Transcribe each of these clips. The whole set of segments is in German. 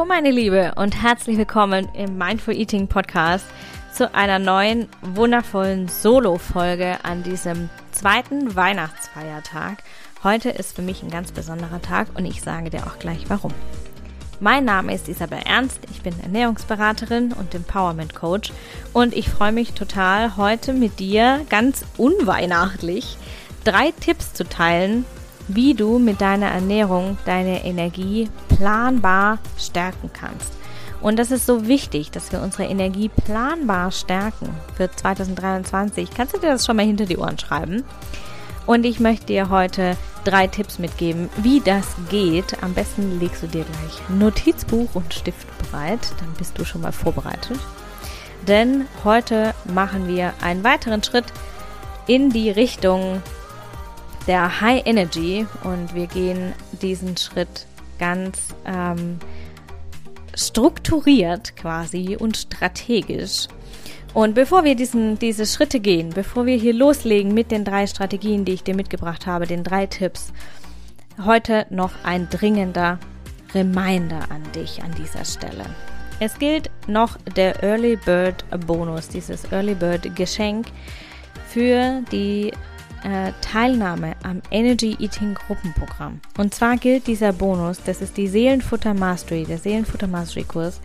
Hallo meine Liebe und herzlich willkommen im Mindful Eating Podcast zu einer neuen wundervollen Solo-Folge an diesem zweiten Weihnachtsfeiertag. Heute ist für mich ein ganz besonderer Tag und ich sage dir auch gleich warum. Mein Name ist Isabel Ernst, ich bin Ernährungsberaterin und Empowerment Coach und ich freue mich total, heute mit dir ganz unweihnachtlich 3 Tipps zu teilen, wie du mit deiner Ernährung deine Energie planbar stärken kannst. Und das ist so wichtig, dass wir unsere Energie planbar stärken für 2023. Kannst du dir das schon mal hinter die Ohren schreiben? Und ich möchte dir heute 3 Tipps mitgeben, wie das geht. Am besten legst du dir gleich Notizbuch und Stift bereit, dann bist du schon mal vorbereitet. Denn heute machen wir einen weiteren Schritt in die Richtung der High Energy und wir gehen diesen Schritt ganz strukturiert quasi und strategisch. Und bevor wir diese Schritte gehen, bevor wir hier loslegen mit den 3 Strategien, die ich dir mitgebracht habe, den 3 Tipps, heute noch ein dringender Reminder an dich an dieser Stelle. Es gilt noch der Early Bird Bonus, dieses Early Bird Geschenk für die Teilnahme am Energy Eating Gruppenprogramm. Und zwar gilt dieser Bonus, das ist die Seelenfutter Mastery, der Seelenfutter Mastery Kurs,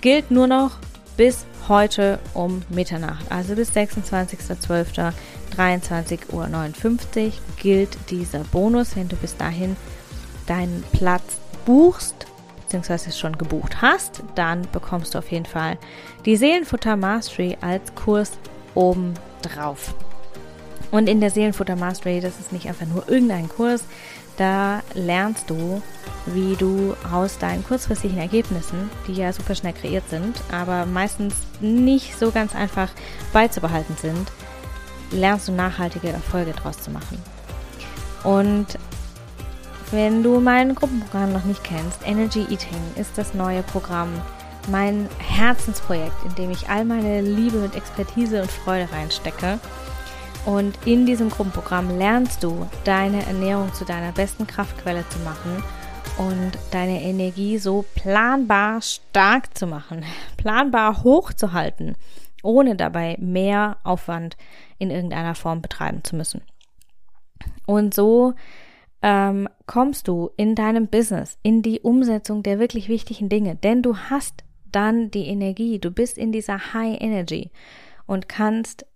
gilt nur noch bis heute um Mitternacht, also bis 26.12. 23:59 Uhr gilt dieser Bonus. Wenn du bis dahin deinen Platz buchst, beziehungsweise schon gebucht hast, dann bekommst du auf jeden Fall die Seelenfutter Mastery als Kurs obendrauf. Und in der Seelenfutter Mastery, das ist nicht einfach nur irgendein Kurs, da lernst du, wie du aus deinen kurzfristigen Ergebnissen, die ja super schnell kreiert sind, aber meistens nicht so ganz einfach beizubehalten sind, lernst du nachhaltige Erfolge draus zu machen. Und wenn du mein Gruppenprogramm noch nicht kennst, Energy Eating ist das neue Programm, mein Herzensprojekt, in dem ich all meine Liebe mit Expertise und Freude reinstecke. Und in diesem Gruppenprogramm lernst du, deine Ernährung zu deiner besten Kraftquelle zu machen und deine Energie so planbar stark zu machen, planbar hochzuhalten, ohne dabei mehr Aufwand in irgendeiner Form betreiben zu müssen. Und so kommst du in deinem Business in die Umsetzung der wirklich wichtigen Dinge, denn du hast dann die Energie, du bist in dieser High Energy und kannst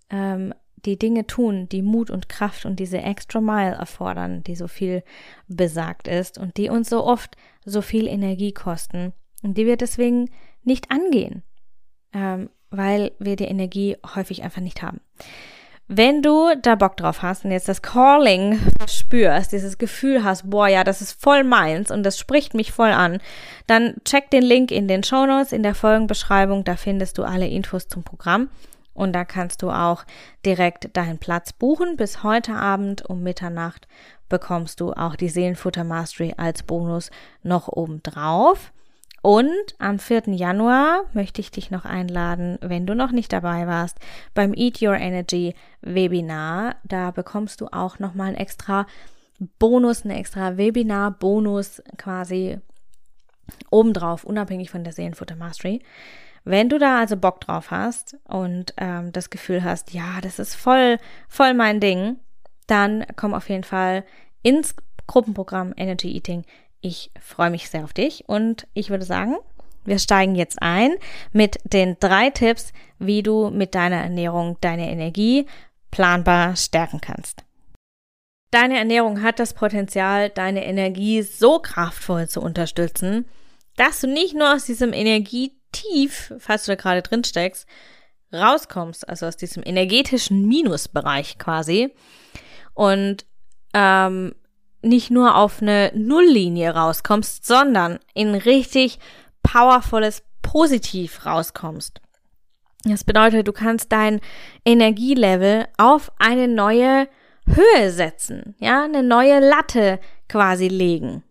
die Dinge tun, die Mut und Kraft und diese Extra Mile erfordern, die so viel besagt ist und die uns so oft so viel Energie kosten und die wir deswegen nicht angehen, weil wir die Energie häufig einfach nicht haben. Wenn du da Bock drauf hast und jetzt das Calling verspürst, dieses Gefühl hast, boah, ja, das ist voll meins und das spricht mich voll an, dann check den Link in den Shownotes, in der Folgenbeschreibung, da findest du alle Infos zum Programm. Und da kannst du auch direkt deinen Platz buchen. Bis heute Abend um Mitternacht bekommst du auch die Seelenfutter Mastery als Bonus noch obendrauf. Und am 4. Januar möchte ich dich noch einladen, wenn du noch nicht dabei warst, beim Eat Your Energy Webinar. Da bekommst du auch nochmal einen extra Bonus, einen extra Webinar-Bonus quasi obendrauf, unabhängig von der Seelenfutter Mastery. Wenn du da also Bock drauf hast und das Gefühl hast, ja, das ist voll mein Ding, dann komm auf jeden Fall ins Gruppenprogramm Energy Eating. Ich freue mich sehr auf dich und ich würde sagen, wir steigen jetzt ein mit den 3 Tipps, wie du mit deiner Ernährung deine Energie planbar stärken kannst. Deine Ernährung hat das Potenzial, deine Energie so kraftvoll zu unterstützen, dass du nicht nur aus diesem Energietief, falls du da gerade drin steckst, rauskommst, also aus diesem energetischen Minusbereich quasi und nicht nur auf eine Nulllinie rauskommst, sondern in richtig powervolles Positiv rauskommst. Das bedeutet, du kannst dein Energielevel auf eine neue Höhe setzen, ja, eine neue Latte quasi legen.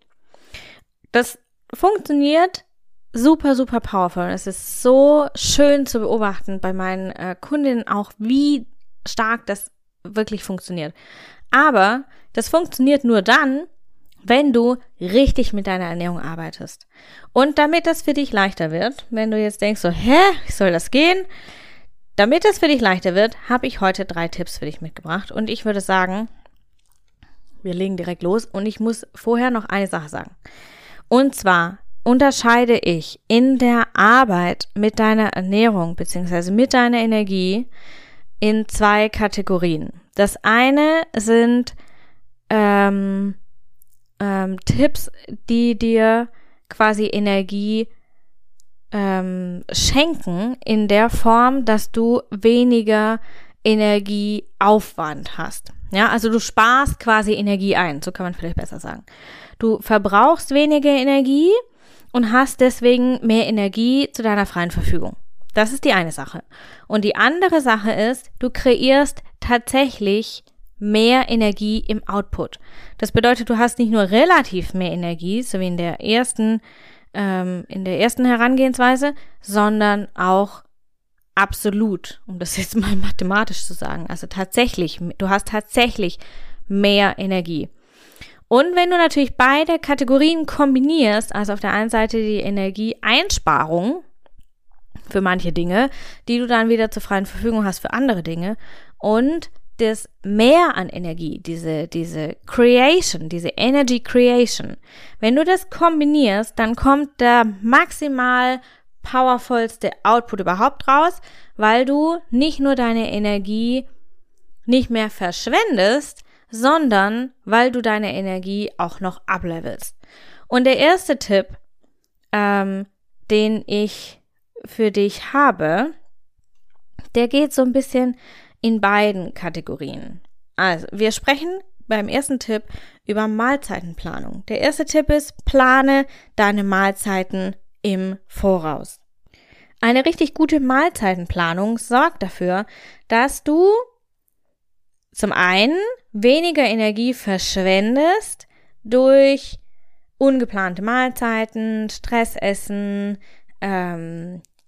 Das funktioniert super powerful. Es ist so schön zu beobachten bei meinen Kundinnen auch, wie stark das wirklich funktioniert. Aber das funktioniert nur dann, wenn du richtig mit deiner Ernährung arbeitest. Und damit das für dich leichter wird, wenn du jetzt denkst so, wie soll das gehen? Damit das für dich leichter wird, habe ich heute 3 Tipps für dich mitgebracht. Und ich würde sagen, wir legen direkt los. Und ich muss vorher noch eine Sache sagen. Und zwar unterscheide ich in der Arbeit mit deiner Ernährung bzw. mit deiner Energie in 2 Kategorien. Das eine sind Tipps, die dir quasi Energie schenken in der Form, dass du weniger Energieaufwand hast. Ja, also du sparst quasi Energie ein, so kann man vielleicht besser sagen. Du verbrauchst weniger Energie und hast deswegen mehr Energie zu deiner freien Verfügung. Das ist die eine Sache. Und die andere Sache ist, du kreierst tatsächlich mehr Energie im Output. Das bedeutet, du hast nicht nur relativ mehr Energie, so wie in der ersten Herangehensweise, sondern auch absolut, um das jetzt mal mathematisch zu sagen. Also tatsächlich, du hast tatsächlich mehr Energie. Und wenn du natürlich beide Kategorien kombinierst, also auf der einen Seite die Energieeinsparung für manche Dinge, die du dann wieder zur freien Verfügung hast für andere Dinge, und das Mehr an Energie, diese Creation, diese Energy Creation. Wenn du das kombinierst, dann kommt der maximal powervollste Output überhaupt raus, weil du nicht nur deine Energie nicht mehr verschwendest, sondern weil du deine Energie auch noch ablevelst. Und der erste Tipp, den ich für dich habe, der geht so ein bisschen in beiden Kategorien. Also, wir sprechen beim ersten Tipp über Mahlzeitenplanung. Der erste Tipp ist, plane deine Mahlzeiten im Voraus. Eine richtig gute Mahlzeitenplanung sorgt dafür, dass du zum einen weniger Energie verschwendest durch ungeplante Mahlzeiten, Stressessen,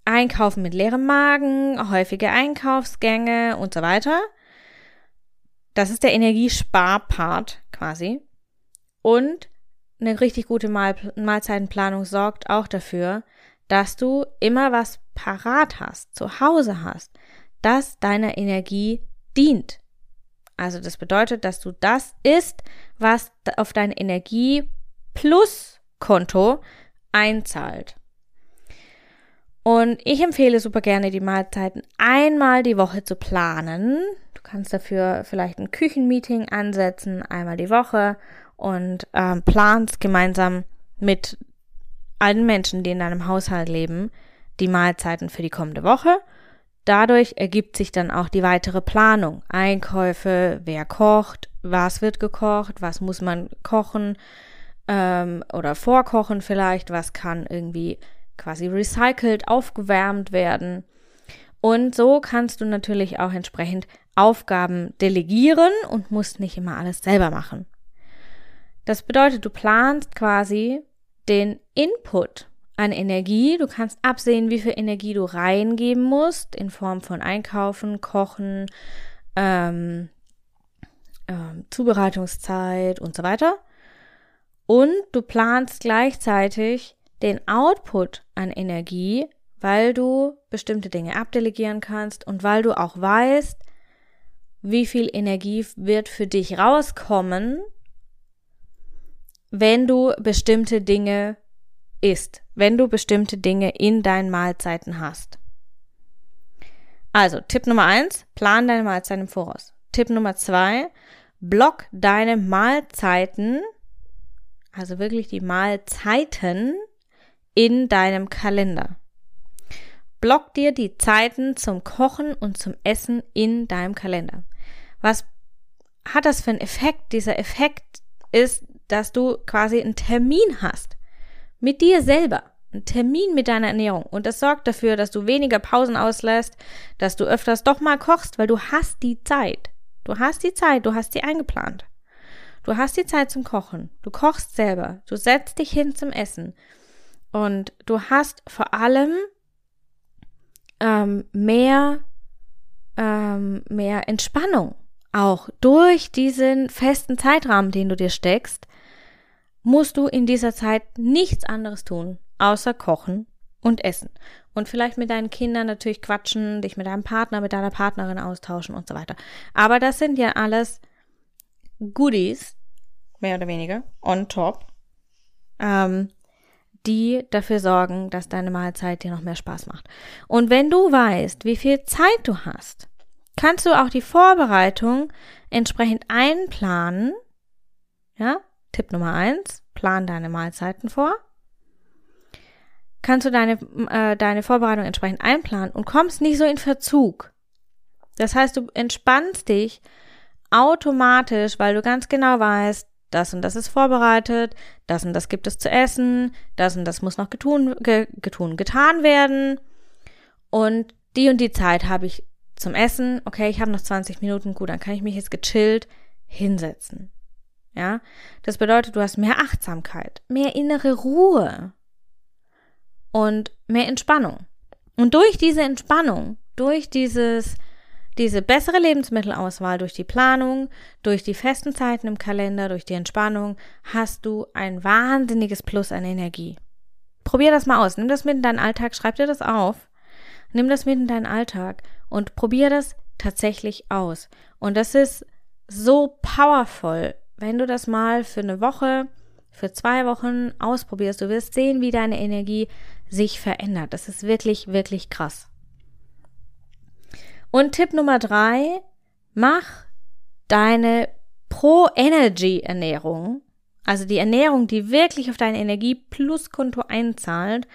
Einkaufen mit leerem Magen, häufige Einkaufsgänge und so weiter. Das ist der Energiesparpart quasi. Und eine richtig gute Mahlzeitenplanung sorgt auch dafür, dass du immer was parat hast, zu Hause hast, das deiner Energie dient. Also das bedeutet, dass du das isst, was auf dein Energie-Plus-Konto einzahlt. Und ich empfehle super gerne, die Mahlzeiten einmal die Woche zu planen. Du kannst dafür vielleicht ein Küchenmeeting ansetzen, einmal die Woche, und planst gemeinsam mit allen Menschen, die in deinem Haushalt leben, die Mahlzeiten für die kommende Woche. Dadurch ergibt sich dann auch die weitere Planung. Einkäufe, wer kocht, was wird gekocht, was muss man kochen oder vorkochen vielleicht, was kann irgendwie quasi recycelt, aufgewärmt werden. Und so kannst du natürlich auch entsprechend Aufgaben delegieren und musst nicht immer alles selber machen. Das bedeutet, du planst quasi den Input an Energie. Du kannst absehen, wie viel Energie du reingeben musst in Form von Einkaufen, Kochen, Zubereitungszeit und so weiter. Und du planst gleichzeitig den Output an Energie, weil du bestimmte Dinge abdelegieren kannst und weil du auch weißt, wie viel Energie wird für dich rauskommen, wenn du bestimmte Dinge isst, wenn du bestimmte Dinge in deinen Mahlzeiten hast. Also Tipp Nummer 1, plan deine Mahlzeiten im Voraus. Tipp Nummer 2, block deine Mahlzeiten, also wirklich die Mahlzeiten, in deinem Kalender. Block dir die Zeiten zum Kochen und zum Essen in deinem Kalender. Was hat das für einen Effekt? Dieser Effekt ist, dass du quasi einen Termin hast mit dir selber, einen Termin mit deiner Ernährung, und das sorgt dafür, dass du weniger Pausen auslässt, dass du öfters doch mal kochst, weil du hast die Zeit. Du hast die Zeit, du hast sie eingeplant. Du hast die Zeit zum Kochen, du kochst selber, du setzt dich hin zum Essen. Und du hast vor allem mehr Entspannung auch durch diesen festen Zeitrahmen, den du dir steckst, musst du in dieser Zeit nichts anderes tun, außer kochen und essen. Und vielleicht mit deinen Kindern natürlich quatschen, dich mit deinem Partner, mit deiner Partnerin austauschen und so weiter. Aber das sind ja alles Goodies, mehr oder weniger, on top, die dafür sorgen, dass deine Mahlzeit dir noch mehr Spaß macht. Und wenn du weißt, wie viel Zeit du hast, kannst du auch die Vorbereitung entsprechend einplanen. Ja, Tipp Nummer 1, plan deine Mahlzeiten vor. Kannst du deine Vorbereitung entsprechend einplanen und kommst nicht so in Verzug. Das heißt, du entspannst dich automatisch, weil du ganz genau weißt, das und das ist vorbereitet, das und das gibt es zu essen, das und das muss noch getan werden und die Zeit habe ich zum Essen. Okay, ich habe noch 20 Minuten, gut, dann kann ich mich jetzt gechillt hinsetzen. Ja, das bedeutet, du hast mehr Achtsamkeit, mehr innere Ruhe und mehr Entspannung. Und durch diese Entspannung, durch diese bessere Lebensmittelauswahl, durch die Planung, durch die festen Zeiten im Kalender, durch die Entspannung, hast du ein wahnsinniges Plus an Energie. Probier das mal aus. Nimm das mit in deinen Alltag, schreib dir das auf. Nimm das mit in deinen Alltag und probier das tatsächlich aus. Und das ist so powerful, wenn du das mal für eine Woche, für 2 Wochen ausprobierst. Du wirst sehen, wie deine Energie sich verändert. Das ist wirklich, wirklich krass. Und Tipp Nummer 3, mach deine Pro-Energy-Ernährung, also die Ernährung, die wirklich auf dein Energie-Plus-Konto einzahlt,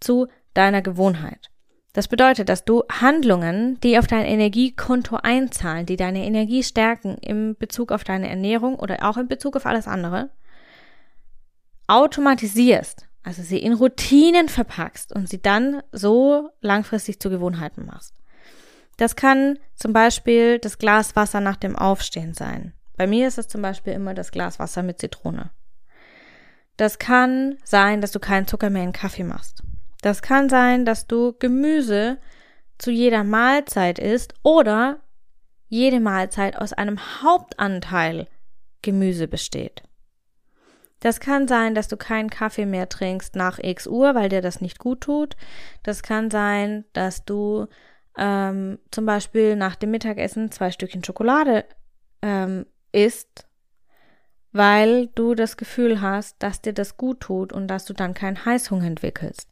zu deiner Gewohnheit. Das bedeutet, dass du Handlungen, die auf dein Energiekonto einzahlen, die deine Energie stärken in Bezug auf deine Ernährung oder auch in Bezug auf alles andere, automatisierst, also sie in Routinen verpackst und sie dann so langfristig zu Gewohnheiten machst. Das kann zum Beispiel das Glas Wasser nach dem Aufstehen sein. Bei mir ist es zum Beispiel immer das Glas Wasser mit Zitrone. Das kann sein, dass du keinen Zucker mehr in Kaffee machst. Das kann sein, dass du Gemüse zu jeder Mahlzeit isst oder jede Mahlzeit aus einem Hauptanteil Gemüse besteht. Das kann sein, dass du keinen Kaffee mehr trinkst nach X Uhr, weil dir das nicht gut tut. Das kann sein, dass du zum Beispiel nach dem Mittagessen 2 Stückchen Schokolade isst, weil du das Gefühl hast, dass dir das gut tut und dass du dann keinen Heißhunger entwickelst.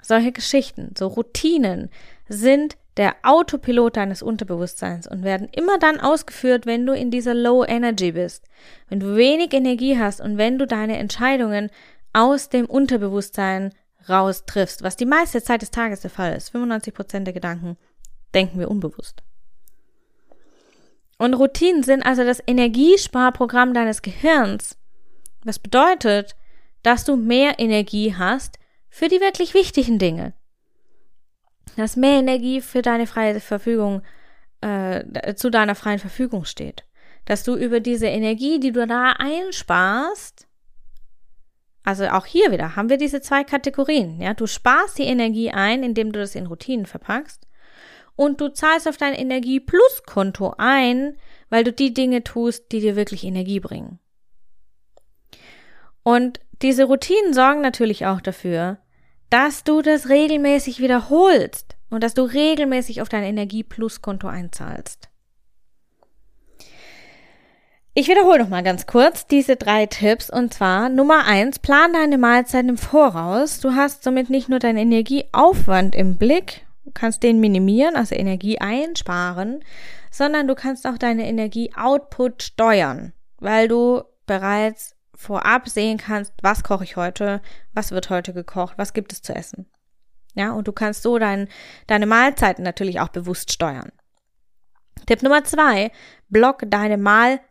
Solche Geschichten, so Routinen sind der Autopilot deines Unterbewusstseins und werden immer dann ausgeführt, wenn du in dieser Low Energy bist, wenn du wenig Energie hast und wenn du deine Entscheidungen aus dem Unterbewusstsein raus triffst, was die meiste Zeit des Tages der Fall ist. 95% der Gedanken denken wir unbewusst. Und Routinen sind also das Energiesparprogramm deines Gehirns, was bedeutet, dass du mehr Energie hast für die wirklich wichtigen Dinge. Dass mehr Energie für deine freie Verfügung, zu deiner freien Verfügung steht. Dass du über diese Energie, die du da einsparst, also auch hier wieder haben wir diese 2 Kategorien. Ja? Du sparst die Energie ein, indem du das in Routinen verpackst und du zahlst auf dein Energie-Plus-Konto ein, weil du die Dinge tust, die dir wirklich Energie bringen. Und diese Routinen sorgen natürlich auch dafür, dass du das regelmäßig wiederholst und dass du regelmäßig auf dein Energie-Plus-Konto einzahlst. Ich wiederhole nochmal ganz kurz diese 3 Tipps und zwar Nummer 1, plan deine Mahlzeiten im Voraus. Du hast somit nicht nur deinen Energieaufwand im Blick, du kannst den minimieren, also Energie einsparen, sondern du kannst auch deine Energieoutput steuern, weil du bereits vorab sehen kannst, was koche ich heute, was wird heute gekocht, was gibt es zu essen. Ja, und du kannst so deine Mahlzeiten natürlich auch bewusst steuern. Tipp Nummer 2, block deine Mahlzeiten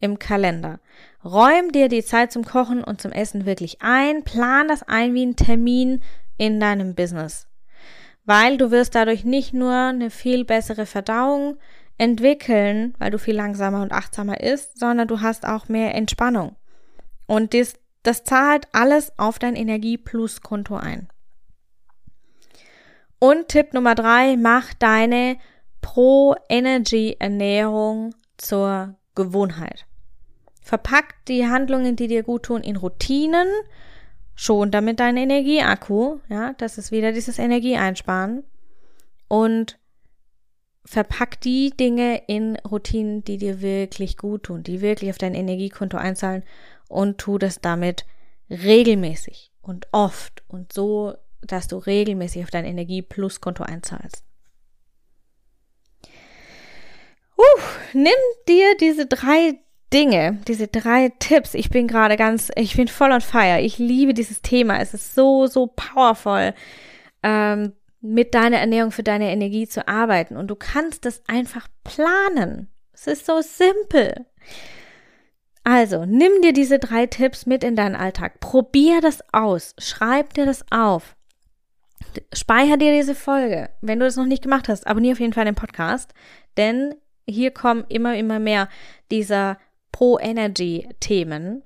im Kalender. Räum dir die Zeit zum Kochen und zum Essen wirklich ein. Plan das ein wie einen Termin in deinem Business. Weil du wirst dadurch nicht nur eine viel bessere Verdauung entwickeln, weil du viel langsamer und achtsamer isst, sondern du hast auch mehr Entspannung. Und das zahlt alles auf dein Energie-Plus-Konto ein. Und Tipp Nummer 3, mach deine Pro-Energy-Ernährung zur Gewohnheit. Verpack die Handlungen, die dir gut tun, in Routinen, schon damit deinen Energieakku, ja, das ist wieder dieses Energieeinsparen, und verpack die Dinge in Routinen, die dir wirklich gut tun, die wirklich auf dein Energiekonto einzahlen, und tu das damit regelmäßig und oft und so, dass du regelmäßig auf dein Energie-Plus-Konto einzahlst. Nimm dir diese 3 Dinge, diese 3 Tipps. Ich bin gerade ich bin voll on fire. Ich liebe dieses Thema. Es ist so, so powerful, mit deiner Ernährung für deine Energie zu arbeiten. Und du kannst das einfach planen. Es ist so simpel. Also, nimm dir diese 3 Tipps mit in deinen Alltag. Probier das aus. Schreib dir das auf. Speicher dir diese Folge. Wenn du das noch nicht gemacht hast, abonniere auf jeden Fall den Podcast, denn hier kommen immer mehr dieser Pro-Energy-Themen.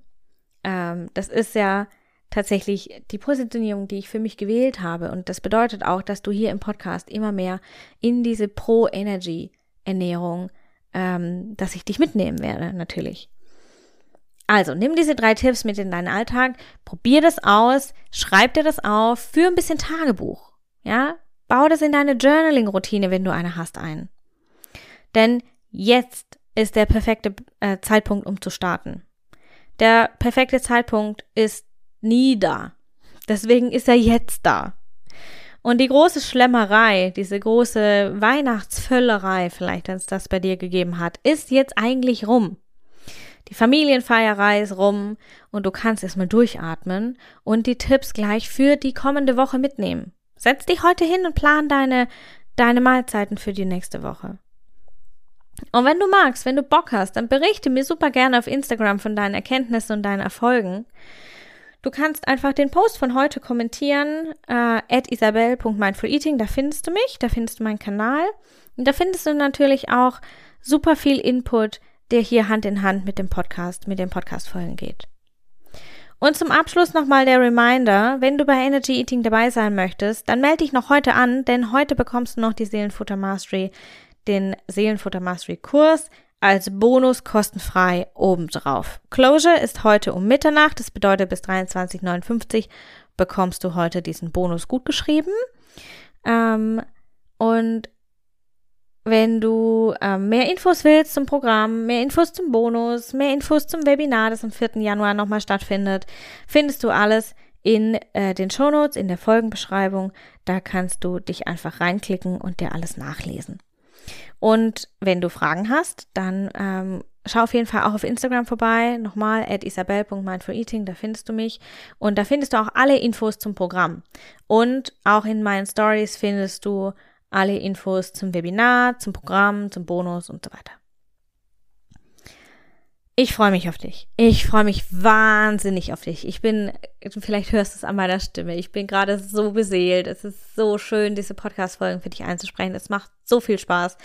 Das ist ja tatsächlich die Positionierung, die ich für mich gewählt habe. Und das bedeutet auch, dass du hier im Podcast immer mehr in diese Pro-Energy-Ernährung, dass ich dich mitnehmen werde, natürlich. Also, nimm diese 3 Tipps mit in deinen Alltag, probier das aus, schreib dir das auf, führ ein bisschen Tagebuch, ja? Bau das in deine Journaling-Routine, wenn du eine hast, ein. Denn jetzt ist der perfekte Zeitpunkt, um zu starten. Der perfekte Zeitpunkt ist nie da. Deswegen ist er jetzt da. Und die große Schlemmerei, diese große Weihnachtsvöllerei vielleicht, wenn es das bei dir gegeben hat, ist jetzt eigentlich rum. Die Familienfeierei ist rum und du kannst erstmal durchatmen und die Tipps gleich für die kommende Woche mitnehmen. Setz dich heute hin und plan deine Mahlzeiten für die nächste Woche. Und wenn du magst, wenn du Bock hast, dann berichte mir super gerne auf Instagram von deinen Erkenntnissen und deinen Erfolgen. Du kannst einfach den Post von heute kommentieren, @isabel.mindfuleating, da findest du mich, da findest du meinen Kanal. Und da findest du natürlich auch super viel Input, der hier Hand in Hand mit dem Podcast, mit den Podcast-Folgen geht. Und zum Abschluss nochmal der Reminder, wenn du bei Energy Eating dabei sein möchtest, dann melde dich noch heute an, denn heute bekommst du noch die Seelenfutter Mastery, den Seelenfutter Mastery Kurs als Bonus kostenfrei obendrauf. Closure ist heute um Mitternacht, das bedeutet bis 23:59 bekommst du heute diesen Bonus gutgeschrieben. Und wenn du mehr Infos willst zum Programm, mehr Infos zum Bonus, mehr Infos zum Webinar, das am 4. Januar nochmal stattfindet, findest du alles in den Shownotes, in der Folgenbeschreibung. Da kannst du dich einfach reinklicken und dir alles nachlesen. Und wenn du Fragen hast, dann schau auf jeden Fall auch auf Instagram vorbei, nochmal @isabel.mindfuleating, da findest du mich und da findest du auch alle Infos zum Programm und auch in meinen Stories findest du alle Infos zum Webinar, zum Programm, zum Bonus und so weiter. Ich freue mich auf dich. Ich freue mich wahnsinnig auf dich. Vielleicht hörst du es an meiner Stimme, ich bin gerade so beseelt. Es ist so schön, diese Podcast-Folgen für dich einzusprechen. Es macht so viel Spaß.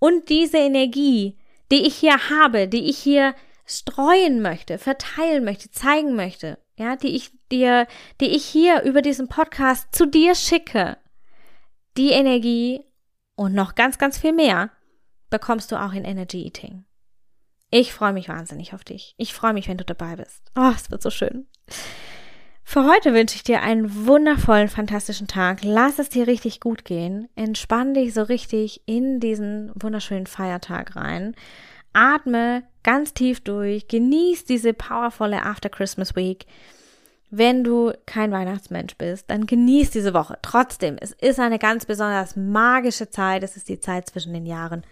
Und diese Energie, die ich hier habe, die ich hier streuen möchte, verteilen möchte, zeigen möchte, ja, die ich hier über diesen Podcast zu dir schicke, die Energie und noch ganz, ganz viel mehr bekommst du auch in Energy Eating. Ich freue mich wahnsinnig auf dich. Ich freue mich, wenn du dabei bist. Oh, es wird so schön. Für heute wünsche ich dir einen wundervollen, fantastischen Tag. Lass es dir richtig gut gehen. Entspann dich so richtig in diesen wunderschönen Feiertag rein. Atme ganz tief durch. Genieß diese powervolle After-Christmas-Week. Wenn du kein Weihnachtsmensch bist, dann genieß diese Woche. Trotzdem, es ist eine ganz besonders magische Zeit. Es ist die Zeit zwischen den Jahren.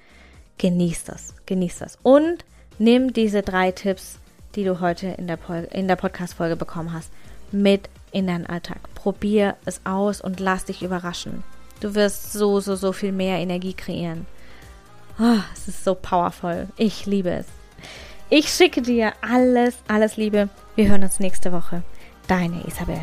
Genieß das. Genieß das. Und nimm diese 3 Tipps, die du heute in der Podcast-Folge bekommen hast, mit in deinen Alltag. Probier es aus und lass dich überraschen. Du wirst so, so, so viel mehr Energie kreieren. Oh, es ist so powerful. Ich liebe es. Ich schicke dir alles, alles Liebe. Wir hören uns nächste Woche. Deine Isabel.